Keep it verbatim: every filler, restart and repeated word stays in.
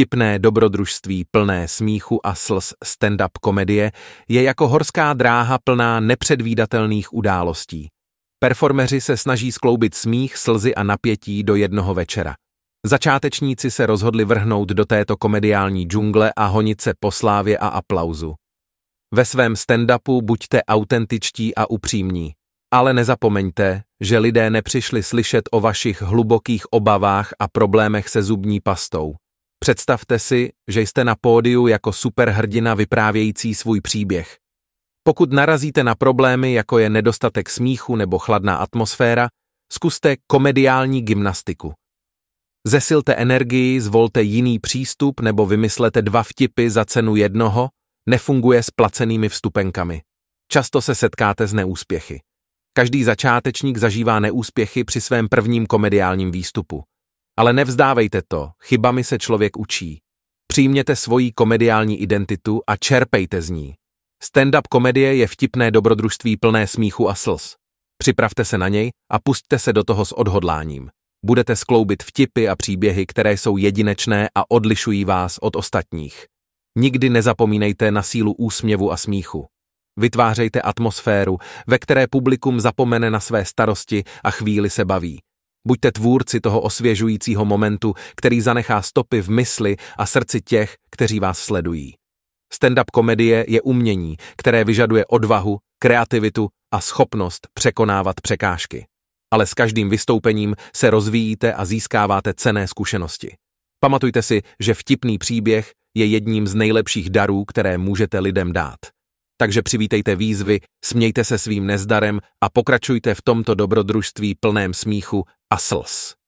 vtipné dobrodružství plné smíchu a slz stand-up komedie je jako horská dráha plná nepředvídatelných událostí. Performeři se snaží skloubit smích, slzy a napětí do jednoho večera. Začátečníci se rozhodli vrhnout do této komediální džungle a honit se po slávě a aplauzu. Ve svém stand-upu buďte autentičtí a upřímní, ale nezapomeňte, že lidé nepřišli slyšet o vašich hlubokých obavách a problémech se zubní pastou. Představte si, že jste na pódiu jako superhrdina vyprávějící svůj příběh. Pokud narazíte na problémy, jako je nedostatek smíchu nebo chladná atmosféra, zkuste komediální gymnastiku. Zesilte energii, zvolte jiný přístup nebo vymyslete dva vtipy za cenu jednoho, nefunguje s placenými vstupenkami. Často se setkáte s neúspěchy. Každý začátečník zažívá neúspěchy při svém prvním komediálním výstupu. Ale nevzdávejte to, chybami se člověk učí. Přijměte svoji komediální identitu a čerpejte z ní. Stand-up komedie je vtipné dobrodružství plné smíchu a slz. Připravte se na něj a pusťte se do toho s odhodláním. Budete skloubit vtipy a příběhy, které jsou jedinečné a odlišují vás od ostatních. Nikdy nezapomínejte na sílu úsměvu a smíchu. Vytvářejte atmosféru, ve které publikum zapomene na své starosti a chvíli se baví. Buďte tvůrci toho osvěžujícího momentu, který zanechá stopy v mysli a srdci těch, kteří vás sledují. Stand-up komedie je umění, které vyžaduje odvahu, kreativitu a schopnost překonávat překážky. Ale s každým vystoupením se rozvíjíte a získáváte cenné zkušenosti. Pamatujte si, že vtipný příběh je jedním z nejlepších darů, které můžete lidem dát. Takže přivítejte výzvy, smějte se svým nezdarem a pokračujte v tomto dobrodružství plném smíchu a slz.